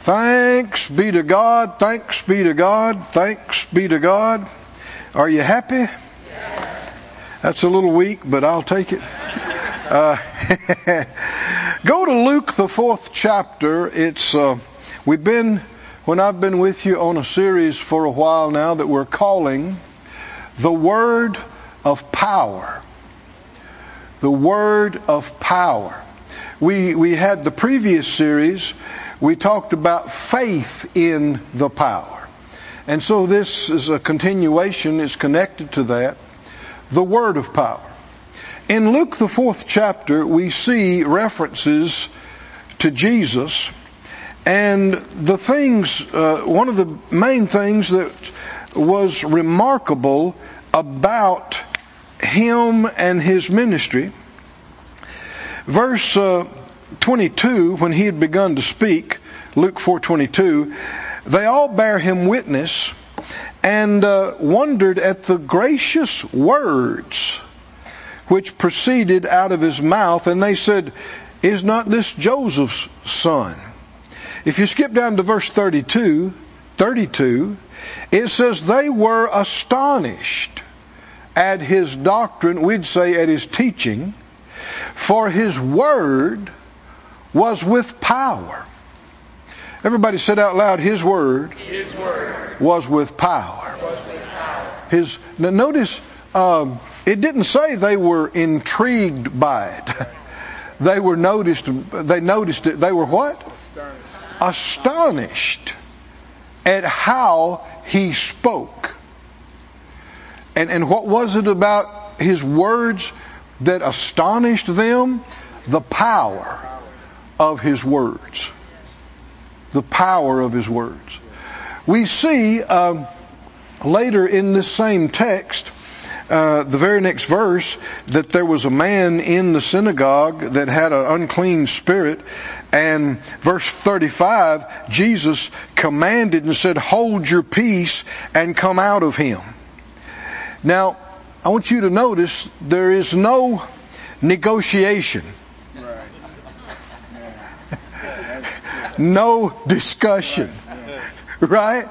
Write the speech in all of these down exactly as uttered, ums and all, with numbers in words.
Thanks be to God, thanks be to God, thanks be to God. Are you happy? Yes. That's a little weak, but I'll take it. Uh, go to Luke, the fourth chapter. It's, uh, we've been, when I've been with you on a series for a while now that we're calling The Word of Power. The Word of Power. We, we had the previous series. We talked about faith in the power. And so this is a continuation, it's connected to that, the word of power. In Luke, the fourth chapter, we see references to Jesus. And the things, uh, one of the main things that was remarkable about him and his ministry, verse uh, twenty-two, when he had begun to speak, Luke four twenty-two, they all bare him witness and uh, wondered at the gracious words which proceeded out of his mouth. And they said, is not this Joseph's son? If you skip down to verse thirty-two, thirty-two, it says they were astonished at his doctrine, we'd say at his teaching, for his word was with power. Everybody said out loud, his word, his word was with power. Was with power. His, now notice, um, it didn't say they were intrigued by it. They were noticed, they noticed it. They were what? Astonished. Astonished at how he spoke. And, and what was it about his words that astonished them? The power of his words. The power of his words. We see um, later in this same text, uh, the very next verse, that there was a man in the synagogue that had an unclean spirit. And verse thirty-five, Jesus commanded and said, hold your peace and come out of him. Now, I want you to notice there is no negotiation. No discussion, right?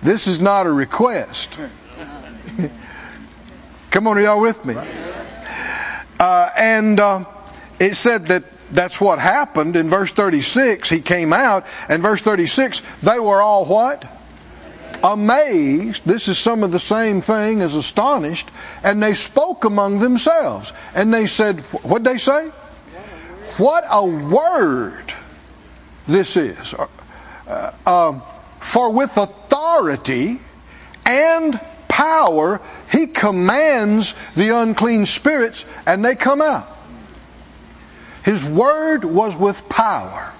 This is not a request. Come on, are y'all with me? Uh, and uh, it said that that's what happened. In verse thirty-six, he came out. And verse thirty-six, they were all what? Amazed. This is some of the same thing as astonished. And they spoke among themselves. And they said, what'd they say? What a word this is, uh, um, for with authority and power, he commands the unclean spirits and they come out. His word was with power.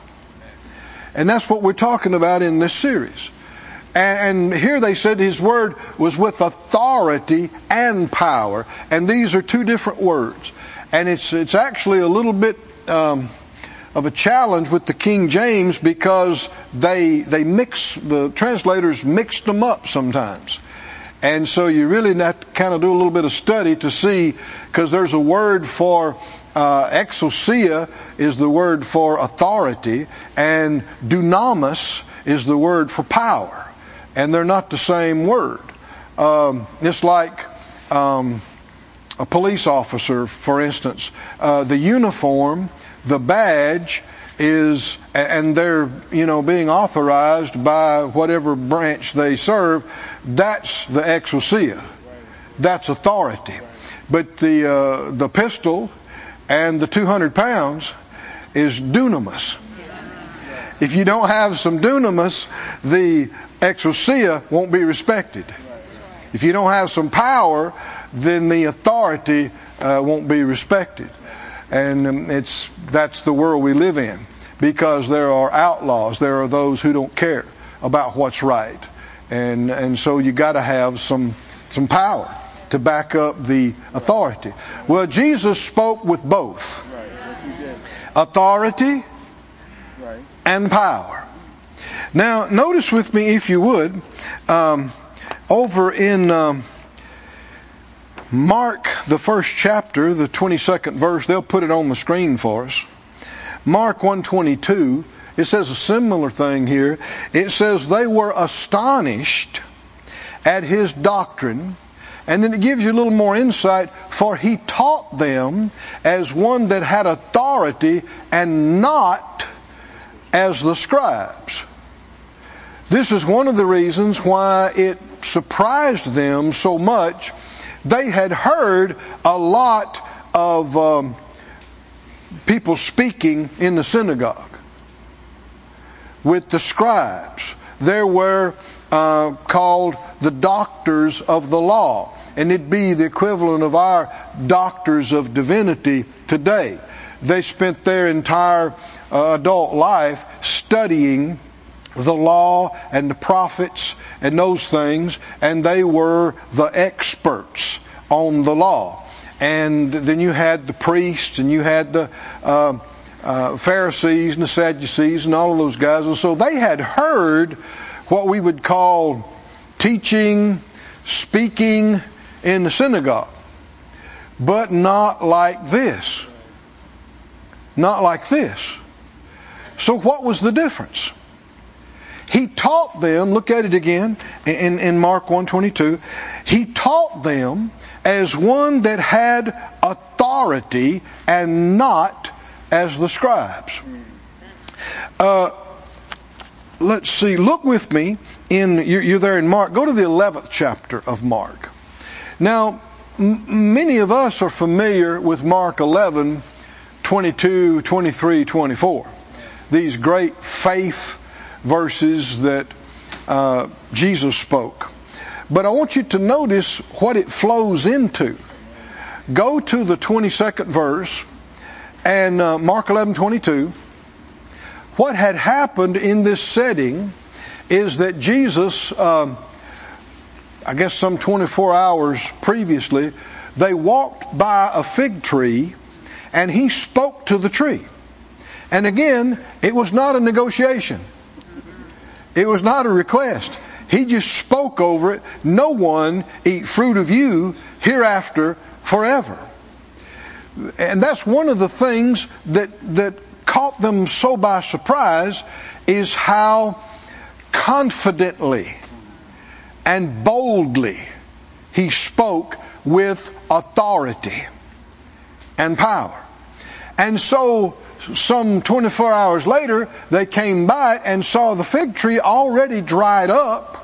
And that's what we're talking about in this series. And, and here they said his word was with authority and power. And these are two different words. And it's, it's actually a little bit, um, of a challenge with the King James because they they mix, the translators mixed them up sometimes. And so you really have to kind of do a little bit of study to see, because there's a word for uh, exousia is the word for authority, and dunamis is the word for power. And they're not the same word. Um, it's like um, a police officer, for instance. Uh, the uniform, the badge is, and they're, you know, being authorized by whatever branch they serve, that's the exousia. That's authority. But the uh, the pistol and the two hundred pounds is dunamis. If you don't have some dunamis, the exousia won't be respected. If you don't have some power, then the authority uh, won't be respected. And it's that's the world we live in, because there are outlaws. There are those who don't care about what's right. And and so you got to have some some power to back up the authority. Well, Jesus spoke with both authority and power. Now, notice with me, if you would, um, over in... Um, Mark, the first chapter, the twenty-second verse, they'll put it on the screen for us. Mark one twenty-two, It says a similar thing here. It says they were astonished at his doctrine. And then it gives you a little more insight. For he taught them as one that had authority and not as the scribes. This is one of the reasons why it surprised them so much. They had heard a lot of um, people speaking in the synagogue. With the scribes, there were uh, called the doctors of the law, and it'd be the equivalent of our doctors of divinity today. They spent their entire uh, adult life studying the law and the prophets and those things, and they were the experts on the law. And then you had the priests, and you had the uh, uh, Pharisees and the Sadducees and all of those guys. And so they had heard what we would call teaching, speaking in the synagogue, but not like this. Not like this. So what was the difference? He taught them, look at it again in, in Mark one twenty-two. He taught them as one that had authority and not as the scribes. Uh, let's see, look with me, in you're, you're there in Mark. Go to the eleventh chapter of Mark. Now, m- many of us are familiar with Mark eleven, twenty-two, twenty-three, twenty-four. These great faith verses that uh, Jesus spoke. But I want you to notice what it flows into. Go to the twenty-second verse and uh, Mark eleven twenty-two. What had happened in this setting is that Jesus, um, I guess some twenty-four hours previously, they walked by a fig tree and he spoke to the tree. And again, it was not a negotiation. It was not a request. He just spoke over it. No one eat fruit of you hereafter forever. And that's one of the things that that caught them so by surprise, is how confidently and boldly he spoke with authority and power. And so some twenty-four hours later, they came by and saw the fig tree already dried up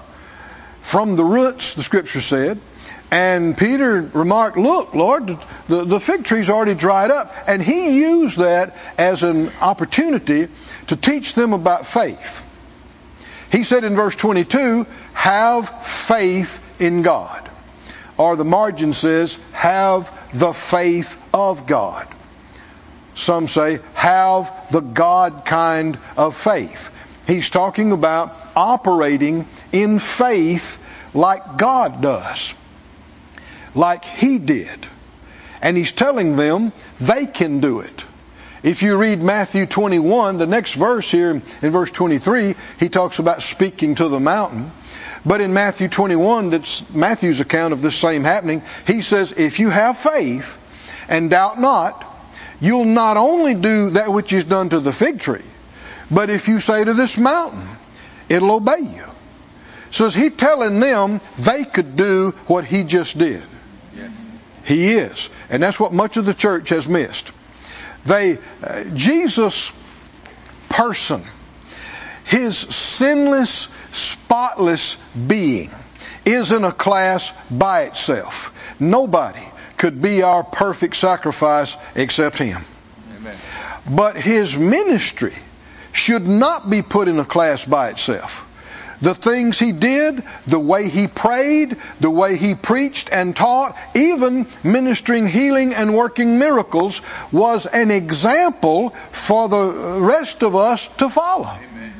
from the roots, the scripture said. And Peter remarked, look, Lord, the, the fig tree's already dried up. And he used that as an opportunity to teach them about faith. He said in verse twenty-two, have faith in God. Or the margin says, have the faith of God. Some say, have the God kind of faith. He's talking about operating in faith like God does, like he did. And he's telling them they can do it. If you read Matthew twenty-one, the next verse here in verse twenty-three, he talks about speaking to the mountain. But in Matthew twenty-one, that's Matthew's account of this same happening, he says, if you have faith and doubt not, you'll not only do that which is done to the fig tree, but if you say to this mountain, it'll obey you. So is he telling them they could do what he just did? Yes. He is. And that's what much of the church has missed. They, uh, Jesus' person, his sinless, spotless being is in a class by itself. Nobody could be our perfect sacrifice except him. Amen. But his ministry should not be put in a class by itself. The things he did, the way he prayed, the way he preached and taught, even ministering healing and working miracles, was an example for the rest of us to follow. Amen.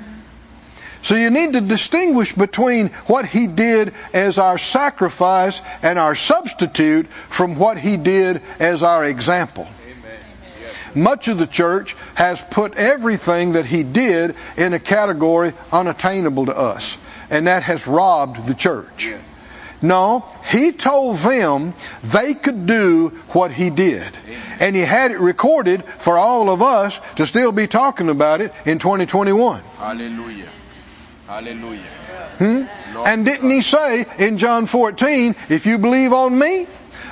So you need to distinguish between what he did as our sacrifice and our substitute from what he did as our example. Amen. Much of the church has put everything that he did in a category unattainable to us, and that has robbed the church. Yes. No, he told them they could do what he did. And he had it recorded for all of us to still be talking about it in twenty twenty-one. Hallelujah. Hallelujah. Hmm? And didn't he say in John fourteen, if you believe on me,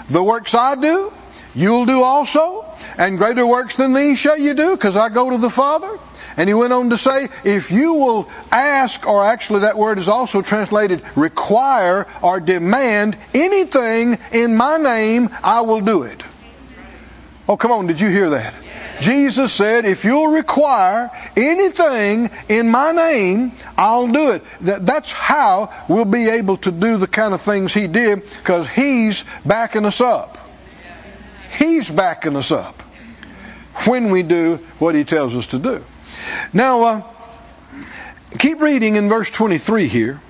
the works I do, you'll do also, and greater works than these shall you do, because I go to the Father. And he went on to say, if you will ask, or actually that word is also translated require or demand anything in my name, I will do it. Oh, come on, did you hear that? Jesus said, if you'll require anything in my name, I'll do it. That's how we'll be able to do the kind of things he did, because he's backing us up. He's backing us up when we do what he tells us to do. Now, uh, keep reading in verse twenty-three here.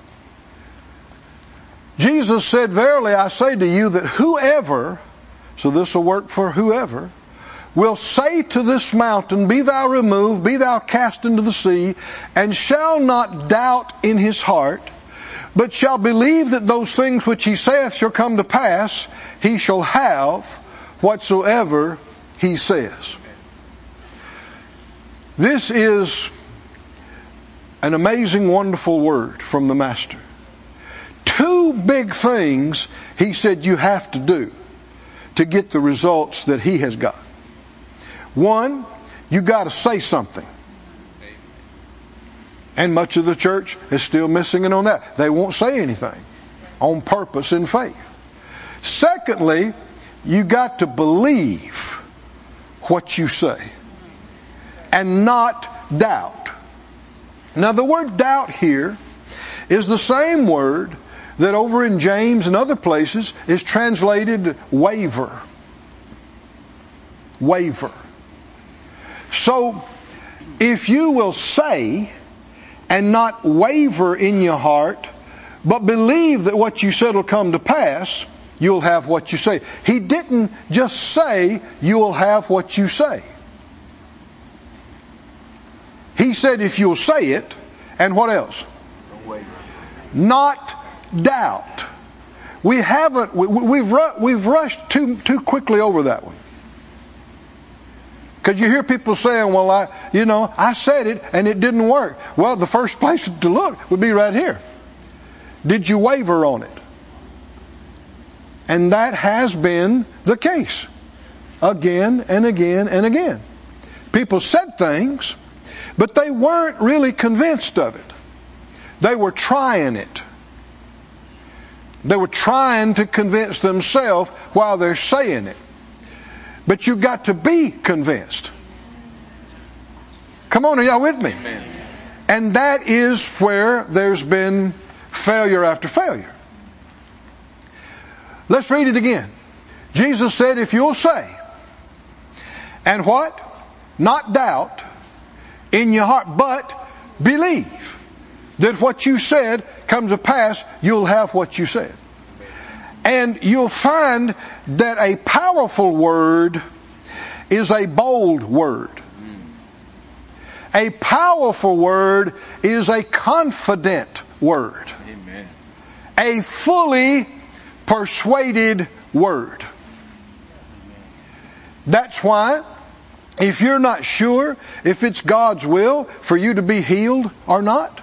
Jesus said, verily I say to you that whoever, so this will work for whoever, will say to this mountain, be thou removed, be thou cast into the sea, and shall not doubt in his heart, but shall believe that those things which he saith shall come to pass, he shall have whatsoever he says. This is an amazing, wonderful word from the Master. Two big things he said you have to do to get the results that he has got. One, you got to say something. And much of the church is still missing it on that. They won't say anything on purpose in faith. Secondly, you got to believe what you say and not doubt. Now, the word doubt here is the same word that over in James and other places is translated waver. Waver. So, if you will say and not waver in your heart, but believe that what you said will come to pass, you'll have what you say. He didn't just say, you'll have what you say. He said, if you'll say it, and what else? Not doubt. We haven't, we, we've, we've rushed too, too quickly over that one. Because you hear people saying, well, I, you know, I said it and it didn't work. Well, the first place to look would be right here. Did you waver on it? And that has been the case again and again and again. People said things, but they weren't really convinced of it. They were trying it. They were trying to convince themselves while they're saying it. But you've got to be convinced. Come on, are y'all with me? Amen. And that is where there's been failure after failure. Let's read it again. Jesus said, if you'll say, and what? Not doubt in your heart, but believe that what you said comes to pass, you'll have what you said. And you'll find that a powerful word is a bold word. A powerful word is a confident word. Amen. A fully persuaded word. That's why if you're not sure if it's God's will for you to be healed or not,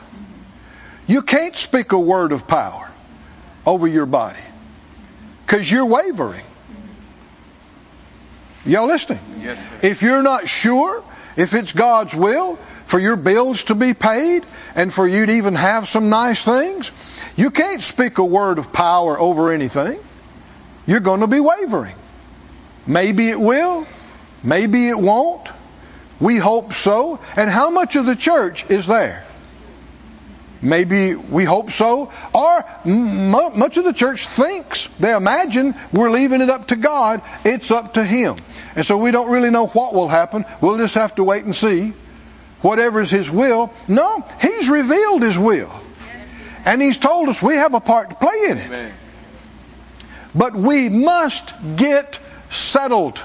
you can't speak a word of power over your body because you're wavering. Y'all listening? Yes, sir. If you're not sure if it's God's will for your bills to be paid and for you to even have some nice things, you can't speak a word of power over anything. You're going to be wavering. Maybe it will. Maybe it won't. We hope so. And how much of the church is there? Maybe we hope so. Or much of the church thinks, they imagine, we're leaving it up to God. It's up to Him. And so we don't really know what will happen. We'll just have to wait and see. Whatever is His will. No, He's revealed His will. And He's told us we have a part to play in it. Amen. But we must get settled.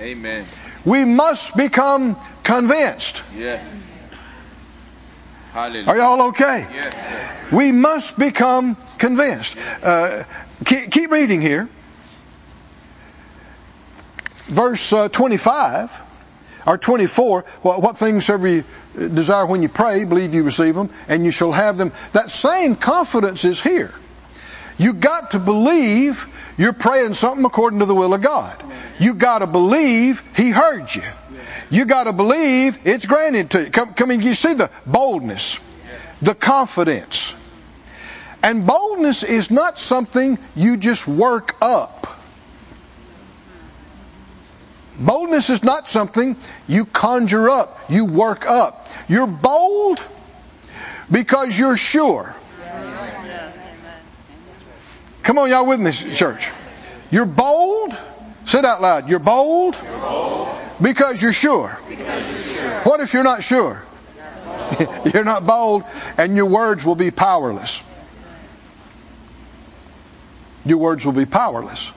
Amen. We must become convinced. Yes. Hallelujah. Are y'all okay? Yes, sir. We must become convinced. Uh, keep, keep reading here. Verse uh, twenty-five or twenty-four. Well, what things soever you desire when you pray, believe you receive them, and you shall have them. That same confidence is here. You got to believe you're praying something according to the will of God. You got to believe He heard you. You got to believe it's granted to you. Come, come in, you see the boldness, the confidence. And boldness is not something you just work up. Boldness is not something you conjure up, you work up. You're bold because you're sure. Come on, y'all with me, church. You're bold. Sit out loud. You're bold, you're bold. Because, you're sure. because you're sure. What if you're not sure? You're not bold, and your words will be powerless. Your words will be powerless.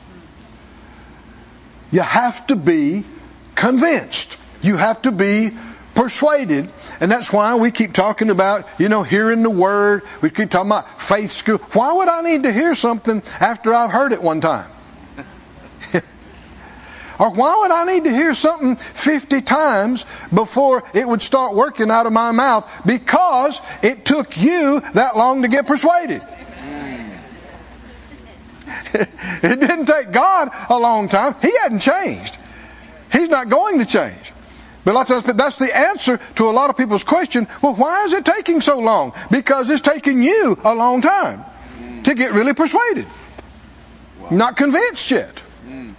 You have to be convinced. You have to be persuaded. And that's why we keep talking about, you know, hearing the word. We keep talking about faith school. Why would I need to hear something after I've heard it one time? Or why would I need to hear something fifty times before it would start working out of my mouth? Because it took you that long to get persuaded. It didn't take God a long time. He hadn't changed. He's not going to change. But a lot of times, that's the answer to a lot of people's question. Well, why is it taking so long? Because it's taking you a long time to get really persuaded. Wow. Not convinced yet. Mm.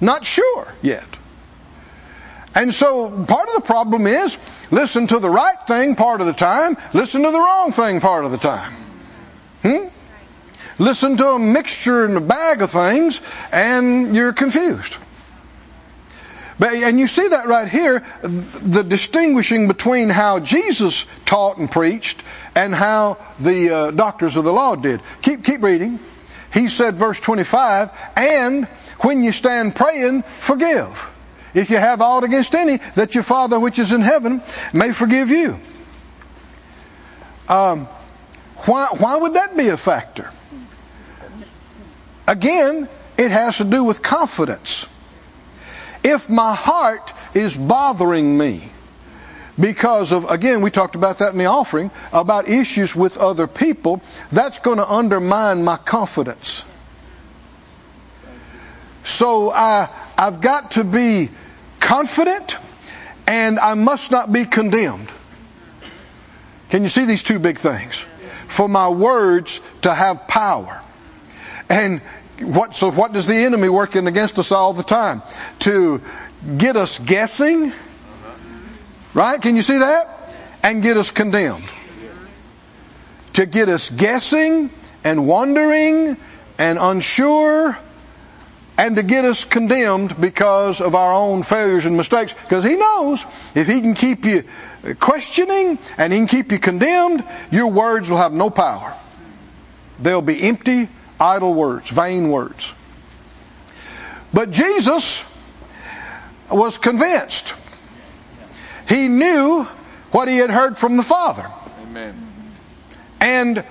Not sure yet. And so part of the problem is listen to the right thing part of the time. Listen to the wrong thing part of the time. Hmm? Listen to a mixture and a bag of things, and you're confused. But, and you see that right here, the distinguishing between how Jesus taught and preached and how the uh, doctors of the law did. Keep, keep reading. He said, verse twenty-five, and when you stand praying, forgive. If you have aught against any, that your Father which is in heaven may forgive you. Um, why, why would that be a factor? Again, it has to do with confidence. If my heart is bothering me because of, again, we talked about that in the offering, about issues with other people, that's going to undermine my confidence. So I, I've got to be confident, and I must not be condemned. Can you see these two big things? For my words to have power. And what, so what does the enemy working against us all the time? To get us guessing, right? Can you see that? And get us condemned. To get us guessing and wondering and unsure, and to get us condemned because of our own failures and mistakes. Because he knows if he can keep you questioning and he can keep you condemned, your words will have no power. They'll be empty, idle words, vain words. But Jesus was convinced. He knew what he had heard from the Father. Amen. And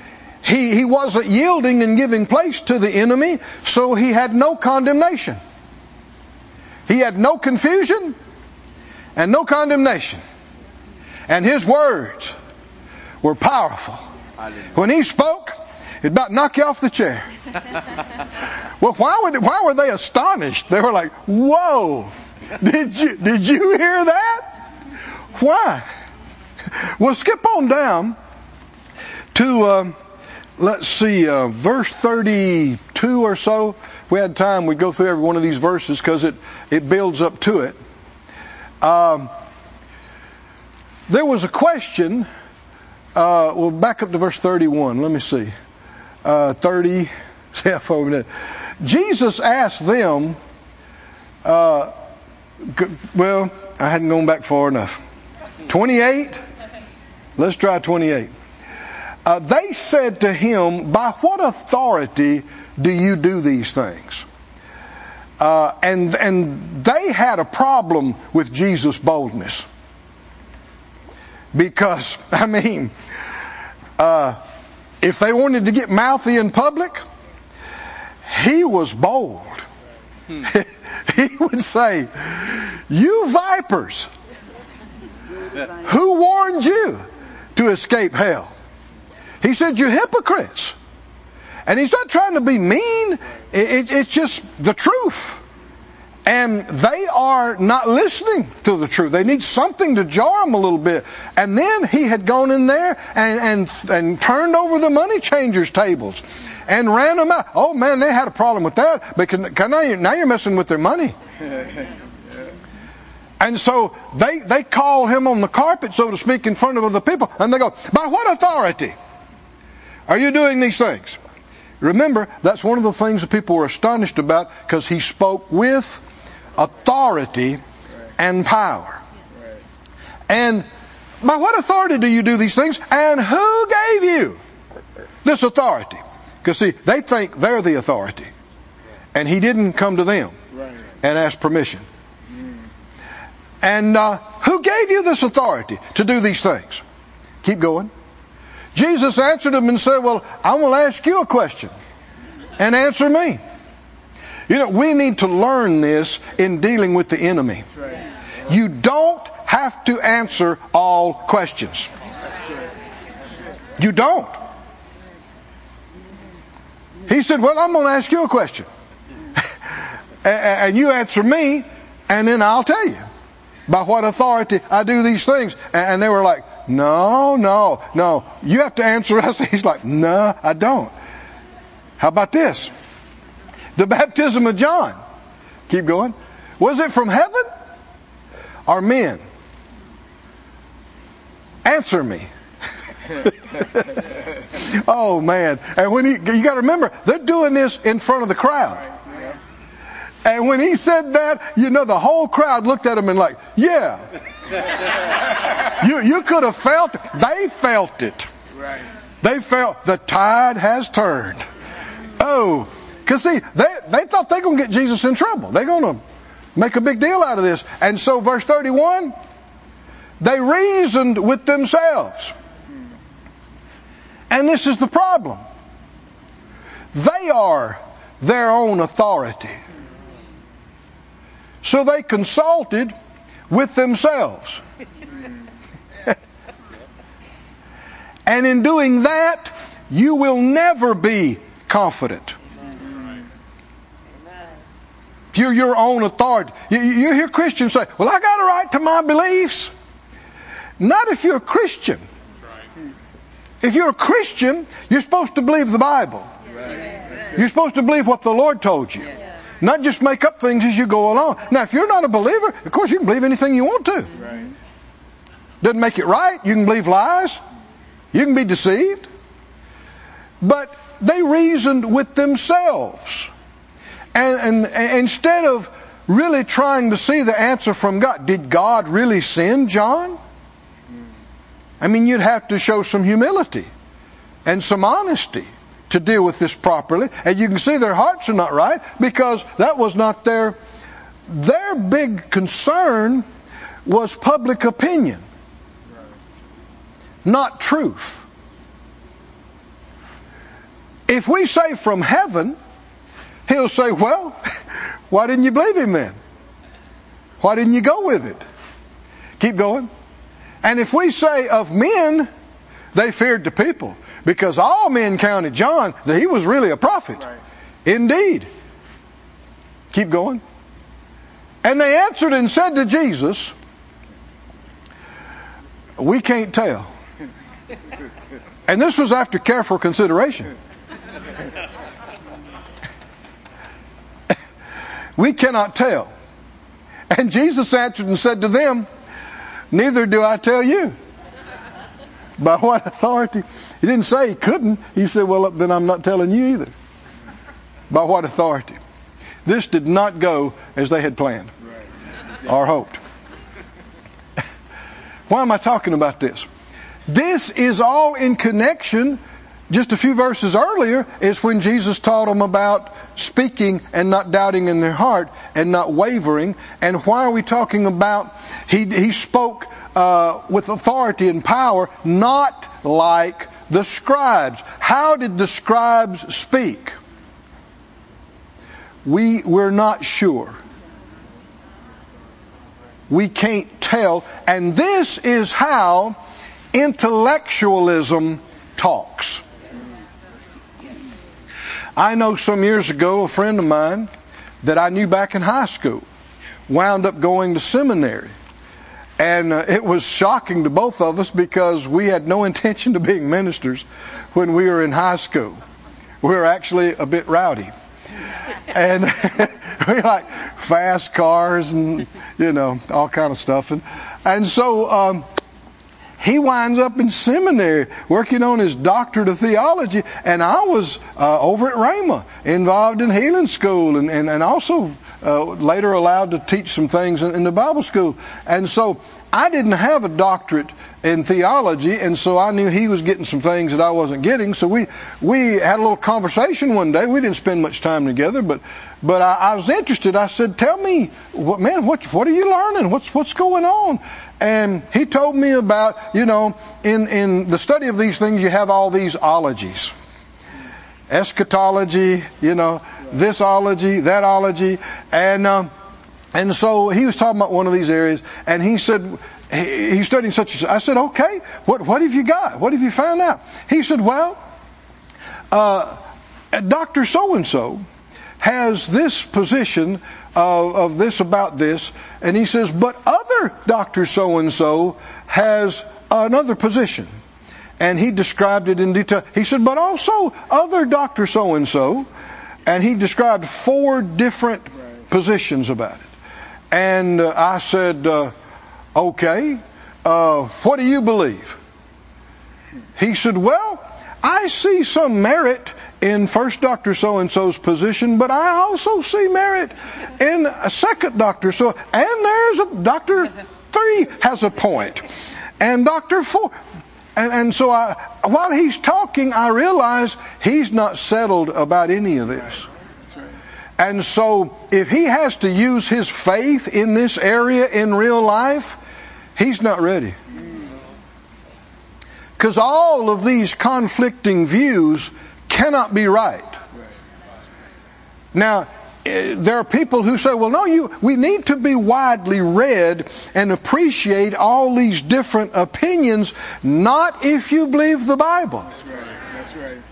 he, he wasn't yielding and giving place to the enemy, so he had no condemnation. He had no confusion and no condemnation. And his words were powerful. When he spoke, it'd about knock you off the chair. Well, why would why were they astonished? They were like, "Whoa! Did you did you hear that? Why?" Well, skip on down to um, let's see, uh, verse thirty-two or so. If we had time, we'd go through every one of these verses because it it builds up to it. Um, there was a question. Uh, well, back up to verse thirty-one. Let me see. Uh, thirty, Jesus asked them, uh, well, I hadn't gone back far enough. twenty-eight, let's try twenty-eight. Uh, they said to him, by what authority do you do these things? Uh, and, and they had a problem with Jesus' boldness. Because, I mean, uh, if they wanted to get mouthy in public, he was bold. Hmm. He would say, "You vipers, who warned you to escape hell?" He said, "You hypocrites." And he's not trying to be mean. It's just the truth. And they are not listening to the truth. They need something to jar them a little bit. And then he had gone in there and, and, and turned over the money changers' tables and ran them out. Oh, man, they had a problem with that. But can, can now, you're, now you're messing with their money. And so they, they call him on the carpet, so to speak, in front of other people. And they go, "By what authority are you doing these things?" Remember, that's one of the things that people were astonished about, because he spoke with authority and power. Right. And by what authority do you do these things? And who gave you this authority? Because see, they think they're the authority. And he didn't come to them and ask permission. And uh, who gave you this authority to do these things? Keep going. Jesus answered him and said, "Well, I will ask you a question and answer me." You know, we need to learn this in dealing with the enemy. You don't have to answer all questions. You don't. He said, "Well, I'm going to ask you a question. And you answer me, and then I'll tell you by what authority I do these things." And they were like, "No, no, no. You have to answer us." He's like, "No, I don't. How about this? The baptism of John," keep going, "was it from heaven or men? Answer me." Oh, man. And when he, you got to remember, they're doing this in front of the crowd. And when he said that, you know, the whole crowd looked at him and like, yeah. you you could have felt it. They felt it. Right. They felt the tide has turned. Oh, because see, they, they thought they going to get Jesus in trouble. They're going to make a big deal out of this. And so verse thirty-one, they reasoned with themselves. And this is the problem. They are their own authority. So they consulted with themselves. And in doing that, you will never be confident. Amen. You're your own authority. You, you hear Christians say, "Well, I got a right to my beliefs." Not if you're a Christian. Right. If you're a Christian, you're supposed to believe the Bible. Yes. You're supposed to believe what the Lord told you. Yes. Not just make up things as you go along. Now, if you're not a believer, of course you can believe anything you want to. Right. Doesn't make it right. You can believe lies. You can be deceived. But they reasoned with themselves. And, and, and instead of really trying to see the answer from God, did God really send John? I mean, you'd have to show some humility and some honesty to deal with this properly. And you can see their hearts are not right, because that was not their, their big concern was public opinion, not truth. If we say from heaven, he'll say, "Well, why didn't you believe him then? Why didn't you go with it?" Keep going. And if we say of men, they feared the people, because all men counted John, that he was really a prophet. Right. Indeed. Keep going. And they answered and said to Jesus, "We can't tell." And this was after careful consideration. "We cannot tell." And Jesus answered and said to them, "Neither do I tell you. By what authority?" He didn't say he couldn't. He said, "Well, then I'm not telling you either. By what authority?" This did not go as they had planned or hoped. Why am I talking about this? This is all in connection just a few verses earlier is when Jesus taught them about speaking and not doubting in their heart and not wavering. And why are we talking about he he spoke uh, with authority and power, not like the scribes? How did the scribes speak? We we're not sure. We can't tell. And this is how intellectualism talks. I know some years ago a friend of mine that I knew back in high school wound up going to seminary. And uh, it was shocking to both of us because we had no intention of being ministers when we were in high school. We were actually a bit rowdy. And we like fast cars and, you know, all kind of stuff. And, and so um, he winds up in seminary working on his doctorate of theology. And I was uh, over at Rhema, involved in healing school and, and, and also uh, later allowed to teach some things in, in the Bible school. And so I didn't have a doctorate in theology, and so I knew he was getting some things that I wasn't getting. So we we had a little conversation one day. We didn't spend much time together, but but I, I was interested. I said, "Tell me, what, man, what what are you learning? What's what's going on?" And he told me about, you know, in in the study of these things, you have all these ologies, eschatology, you know, this ology, that ology, and um, and so he was talking about one of these areas, and he said. He's studying such a... I said, okay, what, what have you got? What have you found out? He said, well, uh, Doctor So-and-so has this position of, of this about this. And he says, but other Doctor So-and-so has another position. And he described it in detail. He said, but also other Doctor So-and-so. And he described four different right. positions about it. And uh, I said... Uh, Okay, uh, what do you believe? He said, well, I see some merit in first Doctor So-and-so's position, but I also see merit in a second Doctor So, and there's a Doctor Three has a point, and Doctor Four. And, and so I, while he's talking, I realize he's not settled about any of this. And so if he has to use his faith in this area in real life, he's not ready. Because all of these conflicting views cannot be right. Now, there are people who say, well, no, you, we need to be widely read and appreciate all these different opinions, not if you believe the Bible.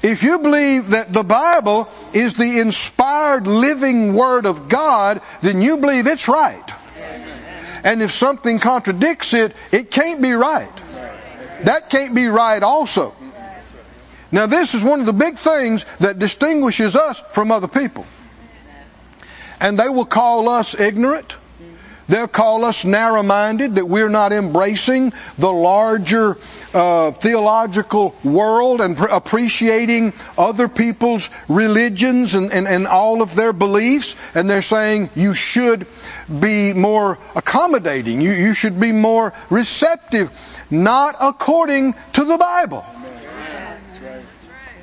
If you believe that the Bible is the inspired living Word of God, then you believe it's right. And if something contradicts it, it can't be right. That can't be right also. Now, this is one of the big things that distinguishes us from other people. And they will call us ignorant. They'll call us narrow-minded, that we're not embracing the larger uh, theological world and pr- appreciating other people's religions and, and, and all of their beliefs. And they're saying you should be more accommodating. You, you should be more receptive, not according to the Bible.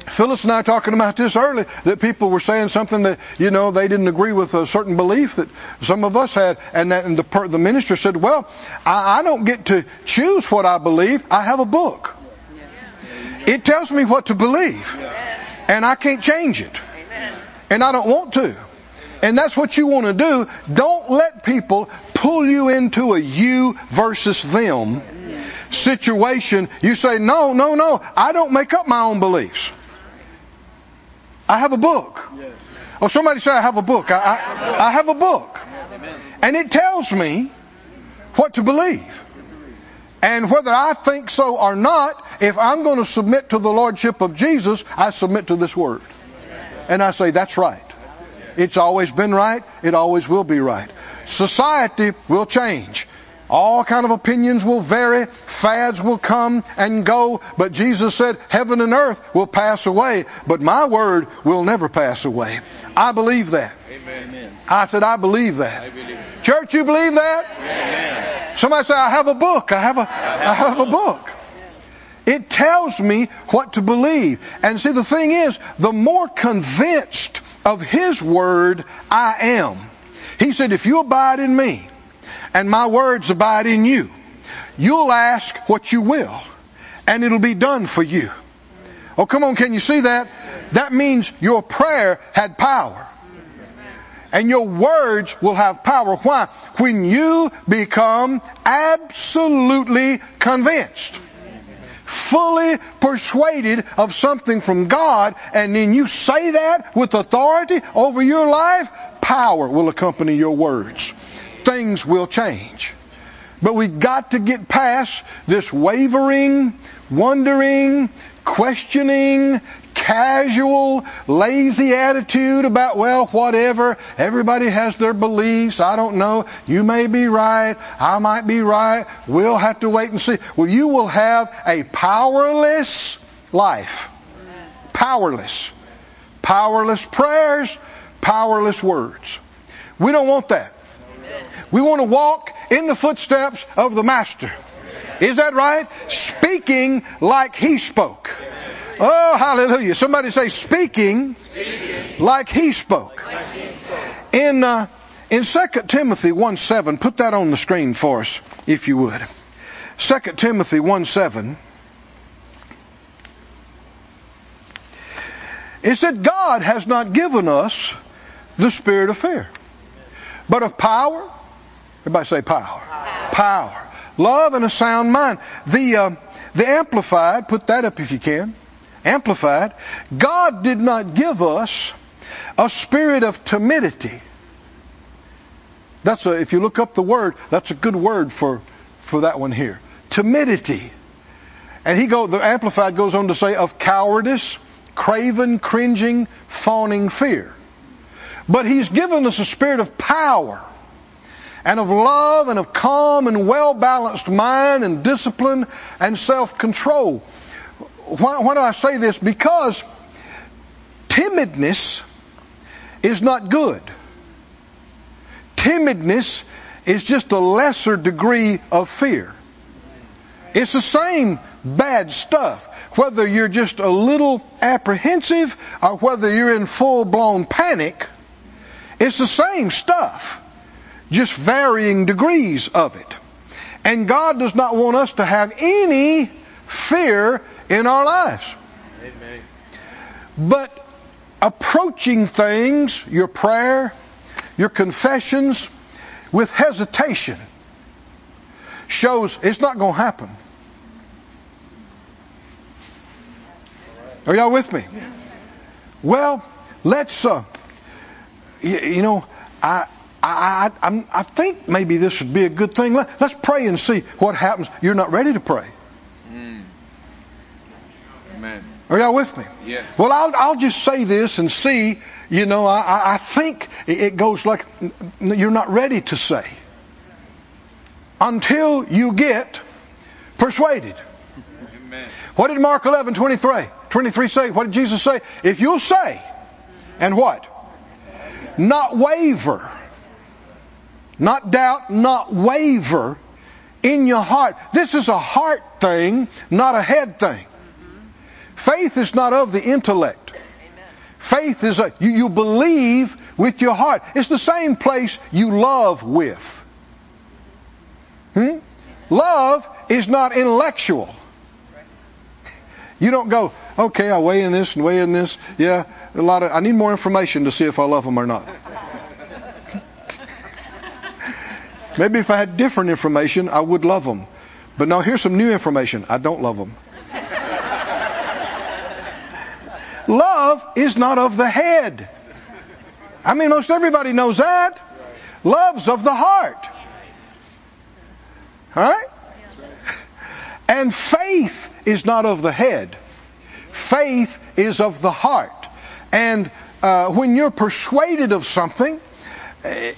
Phyllis and I talking about this earlier, that people were saying something that, you know, they didn't agree with a certain belief that some of us had. And, that, and the, the minister said, well, I, I don't get to choose what I believe. I have a book. It tells me what to believe. And I can't change it. And I don't want to. And that's what you want to do. Don't let people pull you into a you versus them situation. You say, no, no, no, I don't make up my own beliefs. I have a book. Yes. Oh, somebody say, I have a book. I, I, I have a book. And it tells me what to believe. And whether I think so or not, if I'm going to submit to the Lordship of Jesus, I submit to this Word. And I say, that's right. It's always been right. It always will be right. Society will change. All kind of opinions will vary, fads will come and go, but Jesus said, heaven and earth will pass away, but my word will never pass away. I believe that. Amen. I said, I believe that. I believe that. Church, you believe that? Amen. Somebody say, I have a book. I have a, I have I have a book. book. It tells me what to believe. And see, the thing is, the more convinced of His Word I am. He said, if you abide in me and my words abide in you, you'll ask what you will and it'll be done for you. Oh, come on, can you see that? That means your prayer had power. And your words will have power. Why? When you become absolutely convinced, fully persuaded of something from God, and then you say that with authority over your life, power will accompany your words. Things will change. But we've got to get past this wavering, wondering, questioning, casual, lazy attitude about, well, whatever. Everybody has their beliefs. I don't know. You may be right. I might be right. We'll have to wait and see. Well, you will have a powerless life. Powerless. Powerless prayers. Powerless words. We don't want that. We want to walk in the footsteps of the Master. Is that right? Speaking like He spoke. Oh, hallelujah. Somebody say, speaking, speaking. Like He spoke. Like He spoke. In, uh, in Second Timothy one seven, put that on the screen for us, if you would. Second Timothy one seven. It said, God has not given us the spirit of fear, but of power. Everybody say power. Power. Power. Love and a sound mind. The, uh, the Amplified, put that up if you can. Amplified, God did not give us a spirit of timidity. That's a, if you look up the word, that's a good word for, for that one here. Timidity. And he go, the Amplified goes on to say, of cowardice, craven, cringing, fawning fear. But He's given us a spirit of power and of love and of calm and well-balanced mind and discipline and self-control. Why, why do I say this? Because timidness is not good. Timidness is just a lesser degree of fear. It's the same bad stuff, whether you're just a little apprehensive or whether you're in full-blown panic. It's the same stuff, just varying degrees of it. And God does not want us to have any fear in our lives. Amen. But approaching things, your prayer, your confessions, with hesitation shows it's not going to happen. Are y'all with me? Yes. Well, let's, uh, you, you know, I, I, I, I'm, I think maybe this would be a good thing. Let, let's pray and see what happens. You're not ready to pray. Mm. Amen. Are y'all with me? Yes. Well, I'll, I'll just say this and see, you know, I, I think it goes like you're not ready to say until you get persuaded. Amen. What did Mark eleven twenty-three say? What did Jesus say? If you'll say, and what? Not waver, not doubt, not waver in your heart. This is a heart thing, not a head thing. Faith is not of the intellect. Amen. Faith is, a, you, you believe with your heart. It's the same place you love with. Hmm? Love is not intellectual. You don't go, okay, I weigh in this and weigh in this. Yeah, a lot of. I need more information to see if I love them or not. Maybe if I had different information, I would love them. But now here's some new information. I don't love them. Love is not of the head. I mean, most everybody knows that. Love's of the heart. All right? And faith is not of the head. Faith is of the heart. And uh, when you're persuaded of something,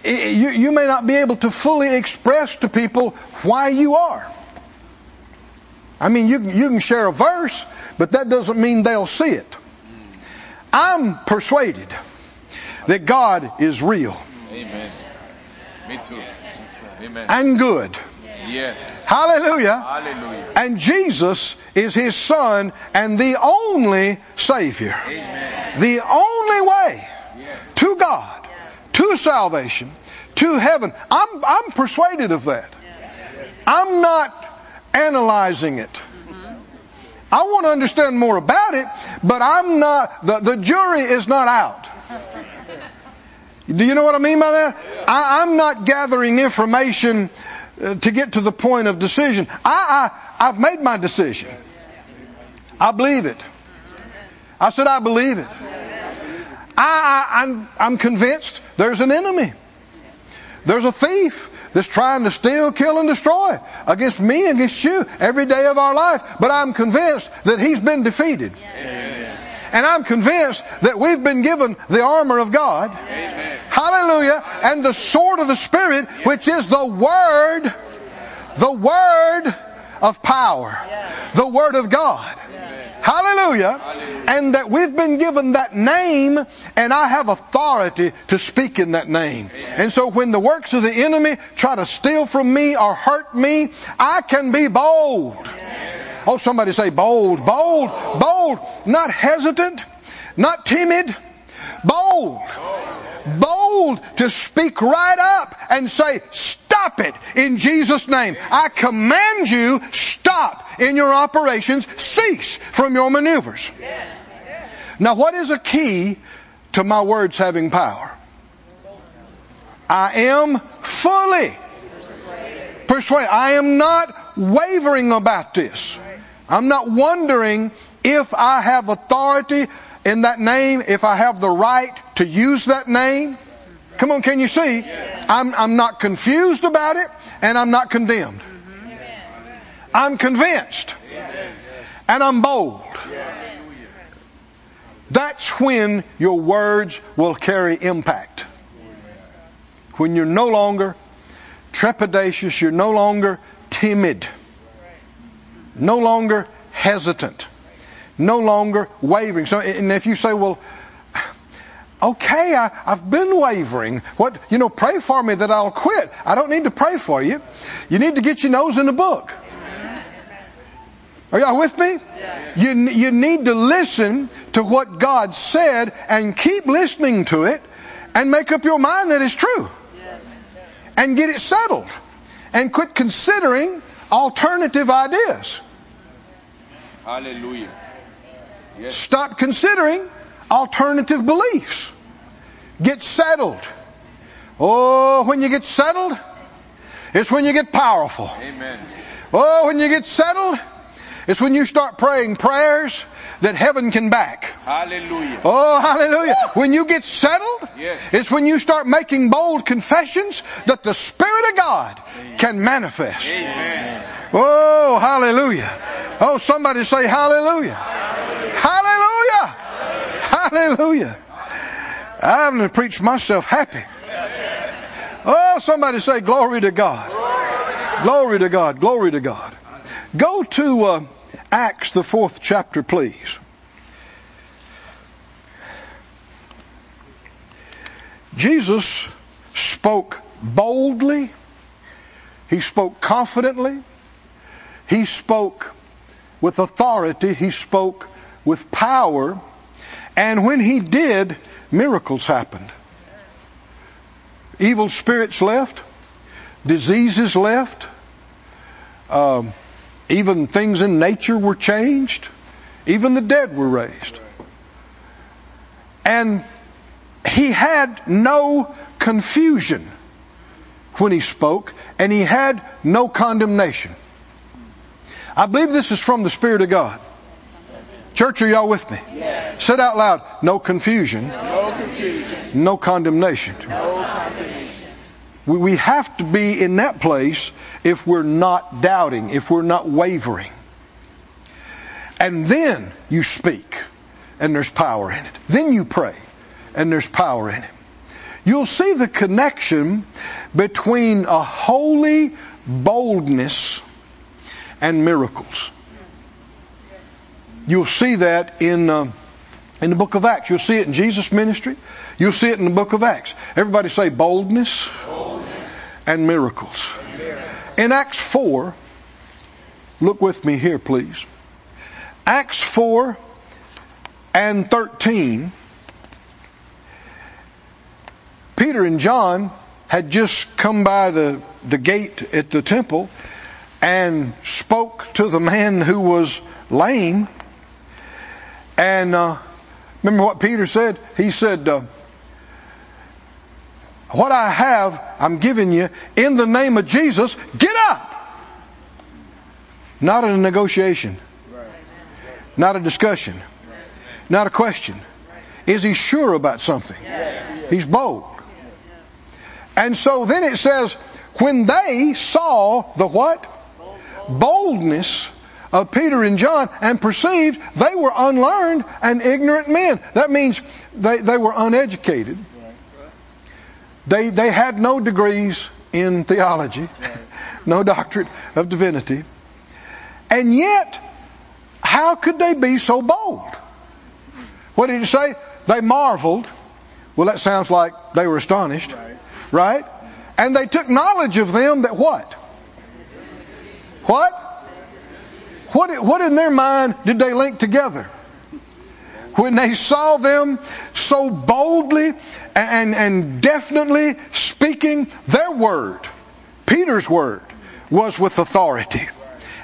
you, you may not be able to fully express to people why you are. I mean, you, you can share a verse, but that doesn't mean they'll see it. I'm persuaded that God is real. Amen. Me too. Amen. And good. Yes. Hallelujah. Hallelujah. And Jesus is his son and the only Savior. Amen. The only way to God, to salvation, to heaven. I'm, I'm persuaded of that. I'm not analyzing it. I want to understand more about it, but I'm not, the, the jury is not out. Do you know what I mean by that? I, I'm not gathering information uh, to get to the point of decision. I, I, I've made my decision. I believe it. I said I believe it. I, I, I'm, I'm convinced there's an enemy. There's a thief that's trying to steal, kill, and destroy against me, against you, every day of our life. But I'm convinced that he's been defeated. Amen. And I'm convinced that we've been given the armor of God. Amen. Hallelujah. And the sword of the Spirit, which is the Word, the Word of power, the Word of God. Hallelujah. Hallelujah. And that we've been given that name, and I have authority to speak in that name. Amen. And so when the works of the enemy try to steal from me or hurt me, I can be bold. Amen. Oh, somebody say bold, bold, bold. Not hesitant, not timid, bold. Bold, bold to speak right up and say, stop it in Jesus' name. I command you, stop in your operations, cease from your maneuvers. Yes. Yes. Now, what is a key to my words having power? I am fully persuaded. Persuaded. I am not wavering about this. I'm not wondering if I have authority in that name, if I have the right to use that name. Come on, can you see? Yes. I'm, I'm not confused about it, and I'm not condemned. Mm-hmm. Yes. I'm convinced. Yes. And I'm bold. Yes. That's when your words will carry impact. When you're no longer trepidatious, you're no longer timid, no longer hesitant, no longer wavering. So, and if you say, well, okay, I, I've been wavering. What, you know, pray for me that I'll quit. I don't need to pray for you. You need to get your nose in the book. Amen. Are y'all with me? Yeah. You, you need to listen to what God said and keep listening to it and make up your mind that it's true. Yes. And get it settled. And quit considering alternative ideas. Hallelujah. Yes. Stop considering alternative beliefs. Get settled. Oh, when you get settled, it's when you get powerful. Amen. Oh, when you get settled, it's when you start praying prayers that heaven can back. Hallelujah. Oh, hallelujah. Woo! When you get settled, yes, it's when you start making bold confessions that the Spirit of God, amen, can manifest. Amen. Oh, hallelujah. Oh, somebody say hallelujah. Hallelujah. Hallelujah. Hallelujah. Hallelujah. I'm going to preach myself happy. Oh, somebody say glory to God. Glory to God. Glory to God. Go to uh, Acts, the fourth chapter, please. Jesus spoke boldly. He spoke confidently. He spoke with authority. He spoke with power. And when he did, miracles happened. Evil spirits left. Diseases left. Um... Even things in nature were changed. Even the dead were raised. And he had no confusion when he spoke, and he had no condemnation. I believe this is from the Spirit of God. Church, are y'all with me? Yes. Said out loud, no confusion. No confusion. No condemnation. No condemnation. We have to be in that place if we're not doubting, if we're not wavering. And then you speak, and there's power in it. Then you pray, and there's power in it. You'll see the connection between a holy boldness and miracles. You'll see that in um, in the book of Acts. You'll see it in Jesus' ministry. You'll see it in the book of Acts. Everybody say boldness. Boldness. And miracles. Amen. In Acts four, look with me here, please. Acts four and thirteen. Peter and John had just come by the, the gate at the temple and spoke to the man who was lame. And uh, remember what Peter said? He said, uh, what I have, I'm giving you in the name of Jesus. Get up. Not in a negotiation. Not a discussion. Not a question. Is he sure about something? Yes. He's bold. Yes. And so then it says, when they saw the what? Bold, bold. Boldness of Peter and John and perceived they were unlearned and ignorant men. That means they, they were uneducated. They, they had no degrees in theology, no doctorate of divinity. And yet, how could they be so bold? What did it say? They marveled. Well, that sounds like they were astonished, right? right? And they took knowledge of them that what? What? What What in their mind did they link together? When they saw them so boldly and, and definitely speaking their word, Peter's word was with authority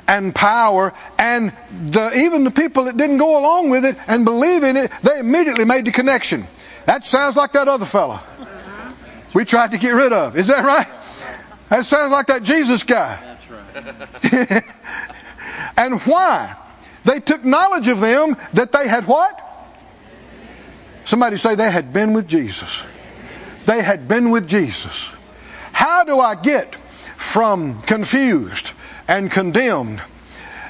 and power, and the, even the people that didn't go along with it and believe in it, they immediately made the connection. That sounds like that other fella we tried to get rid of. Is that right? That sounds like that Jesus guy. That's right. And why? They took knowledge of them that they had what? Somebody say they had been with Jesus. They had been with Jesus. How do I get from confused and condemned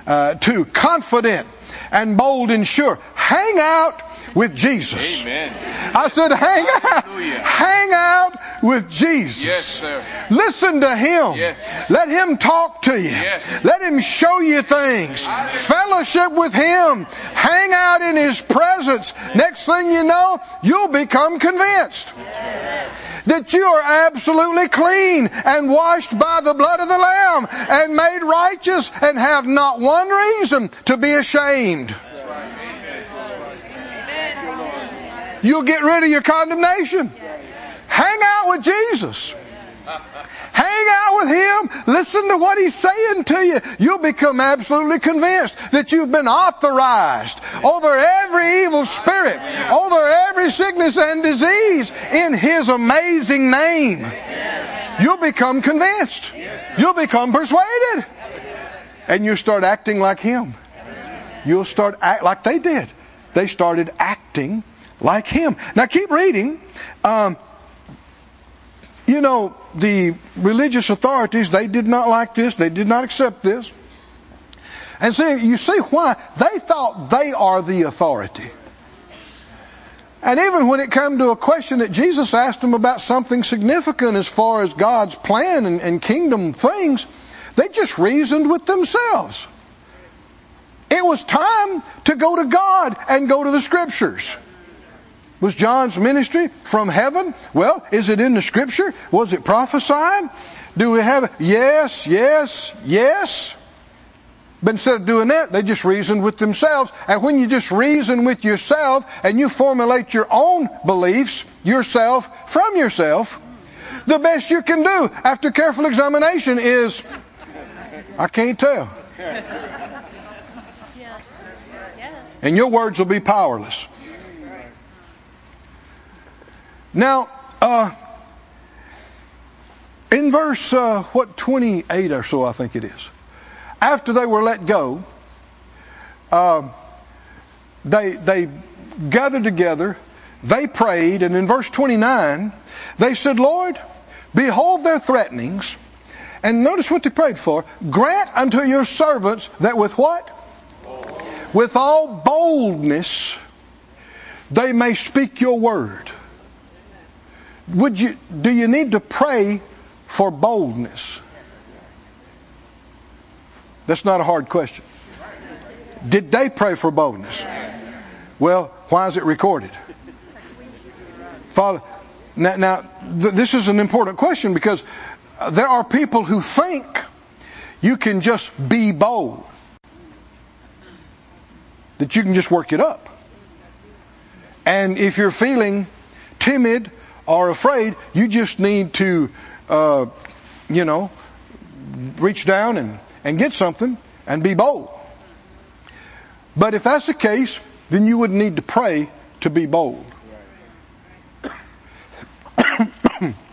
uh, to confident and bold and sure? Hang out with Jesus. Amen. I said hang out. Hallelujah. Hang out with Jesus. Yes, sir. Listen to Him. Yes. Let Him talk to you. Yes. Let Him show you things. Hallelujah. Fellowship with Him. Hang out in His presence. Yes. Next thing you know, you'll become convinced. Yes. That you are absolutely clean and washed by the blood of the Lamb and made righteous and have not one reason to be ashamed. That's right. You'll get rid of your condemnation. Hang out with Jesus. Hang out with Him. Listen to what He's saying to you. You'll become absolutely convinced that you've been authorized over every evil spirit, over every sickness and disease in His amazing name. You'll become convinced. You'll become persuaded. And you'll start acting like Him. You'll start act like they did. They started acting like Him. Now keep reading. Um, you know, the religious authorities, they did not like this. They did not accept this. And see, you see why? They thought they are the authority. And even when it came to a question that Jesus asked them about something significant as far as God's plan and, and kingdom things, they just reasoned with themselves. It was time to go to God and go to the Scriptures. Was John's ministry from heaven? Well, is it in the Scripture? Was it prophesied? Do we have it? Yes, yes, yes. But instead of doing that, they just reasoned with themselves. And when you just reason with yourself and you formulate your own beliefs, yourself, from yourself, the best you can do after careful examination is, I can't tell. Yes. Yes. And your words will be powerless. Now, uh, in verse, uh, what, twenty-eight or so, I think it is. After they were let go, uh, they, they gathered together, they prayed, and in verse twenty-nine, they said, Lord, behold their threatenings, and notice what they prayed for, grant unto your servants that with what? Bold. With all boldness, they may speak your word. Would you, do you need to pray for boldness? That's not a hard question. Did they pray for boldness? Well, why is it recorded? Father, now, now th- this is an important question because there are people who think you can just be bold. That you can just work it up. And if you're feeling timid or afraid, you just need to, uh, you know, reach down and, and get something and be bold. But if that's the case, then you would need to pray to be bold.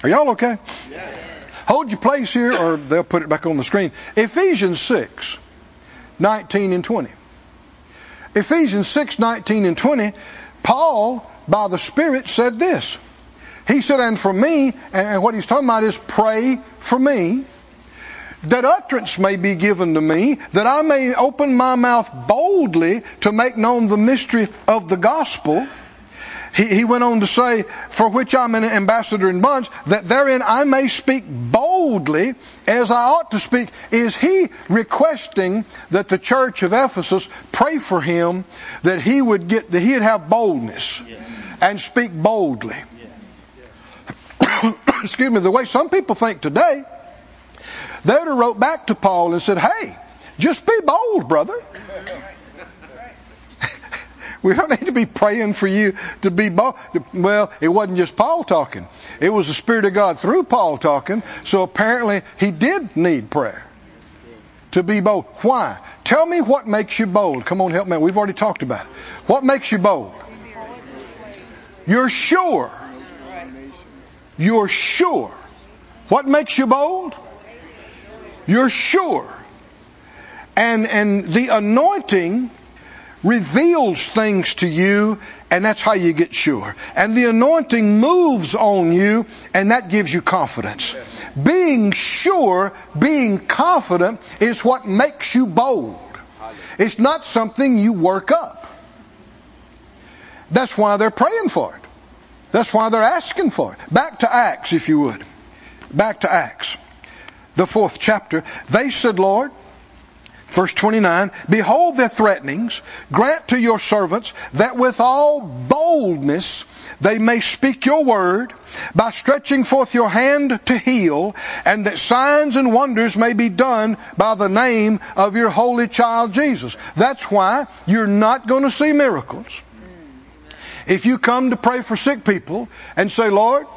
Are y'all okay? Yes. Hold your place here, or they'll put it back on the screen. Ephesians six, nineteen and twenty. Ephesians six, nineteen and twenty, Paul, by the Spirit, said this. He said, and for me, and what he's talking about is pray for me, that utterance may be given to me, that I may open my mouth boldly to make known the mystery of the gospel. He, he went on to say, for which I'm an ambassador in bonds, that therein I may speak boldly as I ought to speak. Is he requesting that the church of Ephesus pray for him that he would get, that he'd have boldness yes. and speak boldly? Yes. Yes. Excuse me, the way some people think today, they would have wrote back to Paul and said, hey, just be bold, brother. We don't need to be praying for you to be bold. Well, it wasn't just Paul talking. It was the Spirit of God through Paul talking. So apparently he did need prayer to be bold. Why? Tell me what makes you bold. Come on, help me. We've already talked about it. What makes you bold? You're sure. You're sure. What makes you bold? You're sure. And, and the anointing reveals things to you, and that's how you get sure. And the anointing moves on you, and that gives you confidence. Being sure, being confident is what makes you bold. It's not something you work up. That's why they're praying for it. That's why they're asking for it. Back to Acts, if you would. Back to Acts, the fourth chapter. They said, Lord, verse twenty-nine, behold their threatenings, grant to your servants that with all boldness they may speak your word by stretching forth your hand to heal, and that signs and wonders may be done by the name of your holy child Jesus. That's why you're not going to see miracles. If you come to pray for sick people and say, Lord,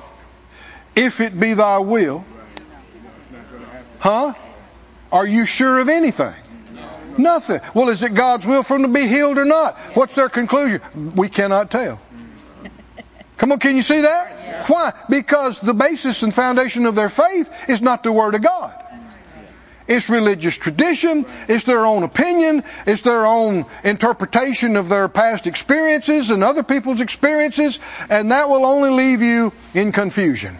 if it be thy will, huh? Are you sure of anything? Nothing. Well, is it God's will for them to be healed or not? What's their conclusion? We cannot tell. Come on, can you see that? Why? Because the basis and foundation of their faith is not the Word of God. It's religious tradition. It's their own opinion. It's their own interpretation of their past experiences and other people's experiences. And that will only leave you in confusion.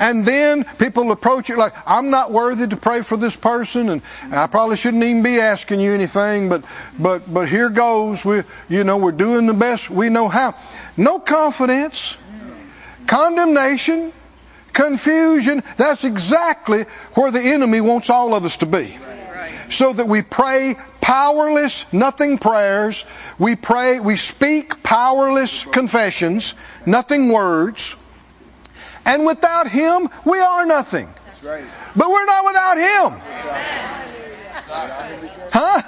And then people approach it like, I'm not worthy to pray for this person, and I probably shouldn't even be asking you anything, but but but here goes. We, you know, we're doing the best we know how. No confidence, condemnation, confusion. That's exactly where the enemy wants all of us to be. So that we pray powerless, nothing prayers. We pray, we speak powerless confessions, nothing words. And without Him, we are nothing. That's right. But we're not without Him. Huh?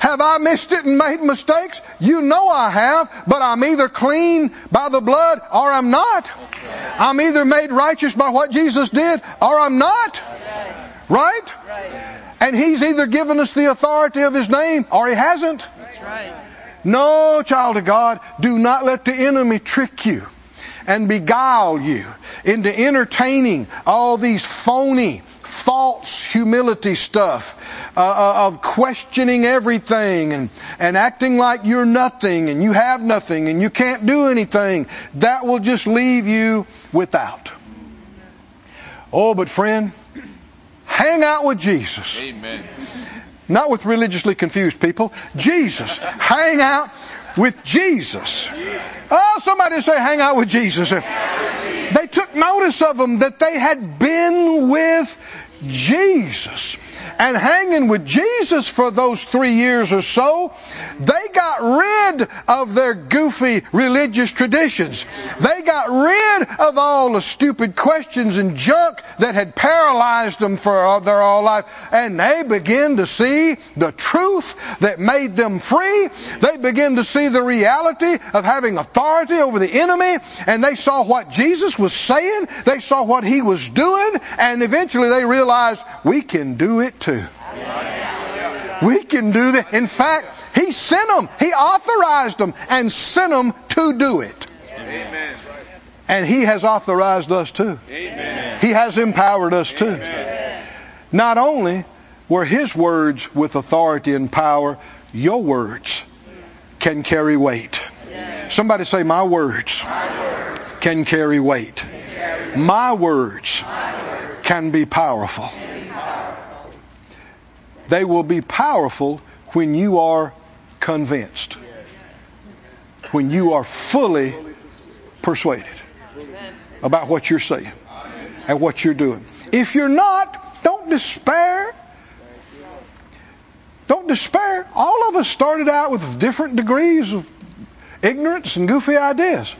Have I missed it and made mistakes? You know I have, but I'm either clean by the blood or I'm not. I'm either made righteous by what Jesus did or I'm not. Right? And He's either given us the authority of His name or He hasn't. That's right. No, child of God, do not let the enemy trick you and beguile you into entertaining all these phony, false humility stuff uh, of questioning everything and, and acting like you're nothing and you have nothing and you can't do anything. That will just leave you without. Oh, but friend, hang out with Jesus. Amen. Not with religiously confused people. Jesus. Hang out with Jesus. Oh, somebody say, hang out with Jesus. They took notice of them that they had been with Jesus. And hanging with Jesus for those three years or so, they got rid of their goofy religious traditions. They got rid of all the stupid questions and junk that had paralyzed them for their whole life. And they began to see the truth that made them free. They began to see the reality of having authority over the enemy. And they saw what Jesus was saying. They saw what he was doing. And eventually they realized, we can do it too. We can do that. In fact, he sent them. He authorized them and sent them to do it. Amen. And he has authorized us too. Amen. He has empowered us too. Amen. Not only were his words with authority and power, your words can carry weight. Yes. Somebody say, my words, my words can carry weight. Can carry weight. My words, my words can be powerful. Can be powerful. They will be powerful when you are convinced. Yes. When you are fully persuaded about what you're saying and what you're doing. If you're not, don't despair. Don't despair. All of us started out with different degrees of ignorance and goofy ideas.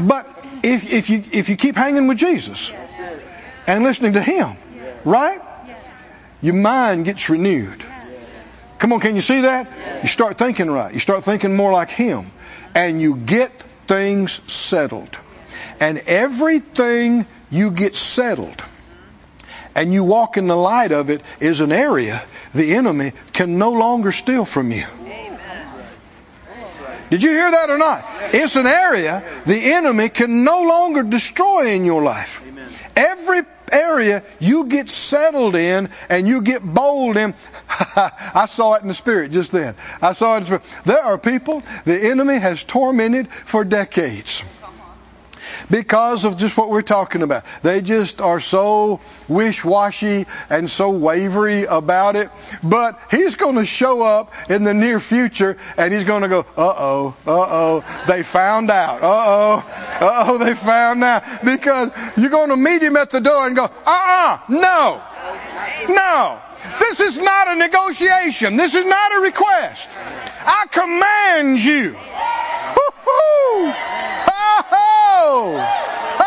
But if, if you if you keep hanging with Jesus and listening to him, right? Your mind gets renewed. Come on, can you see that? You start thinking right. You start thinking more like him. And you get things settled. And everything you get settled and you walk in the light of it is an area the enemy can no longer steal from you. Amen. Did you hear that or not? It's an area the enemy can no longer destroy in your life. Every area you get settled in and you get bold in. I saw it in the spirit just then. I saw it in the spirit. There are people the enemy has tormented for decades because of just what we're talking about. They just are so wish-washy and so wavery about it. But he's going to show up in the near future and he's going to go, uh-oh, uh-oh, they found out. Uh-oh, uh-oh, they found out. Because you're going to meet him at the door and go, uh-uh, no, no. This is not a negotiation. This is not a request. I command you. Woo-hoo! Oh!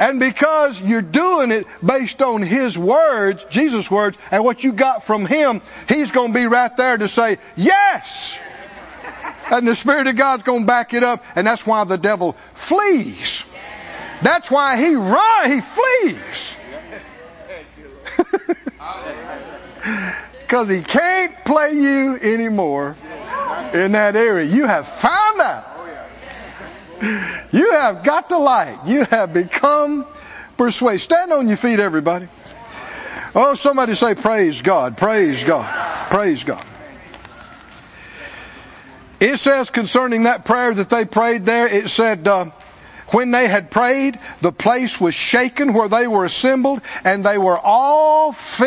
And because you're doing it based on his words, Jesus' words, and what you got from him, he's going to be right there to say, yes! And the Spirit of God's going to back it up, and that's why the devil flees. That's why he runs, he flees. Because he can't play you anymore in that area. You have found out. You have got the light. You have become persuaded. Stand on your feet, everybody. Oh, somebody say, praise God, praise God, praise God. It says concerning that prayer that they prayed there, it said, uh, when they had prayed, the place was shaken where they were assembled, and they were all filled.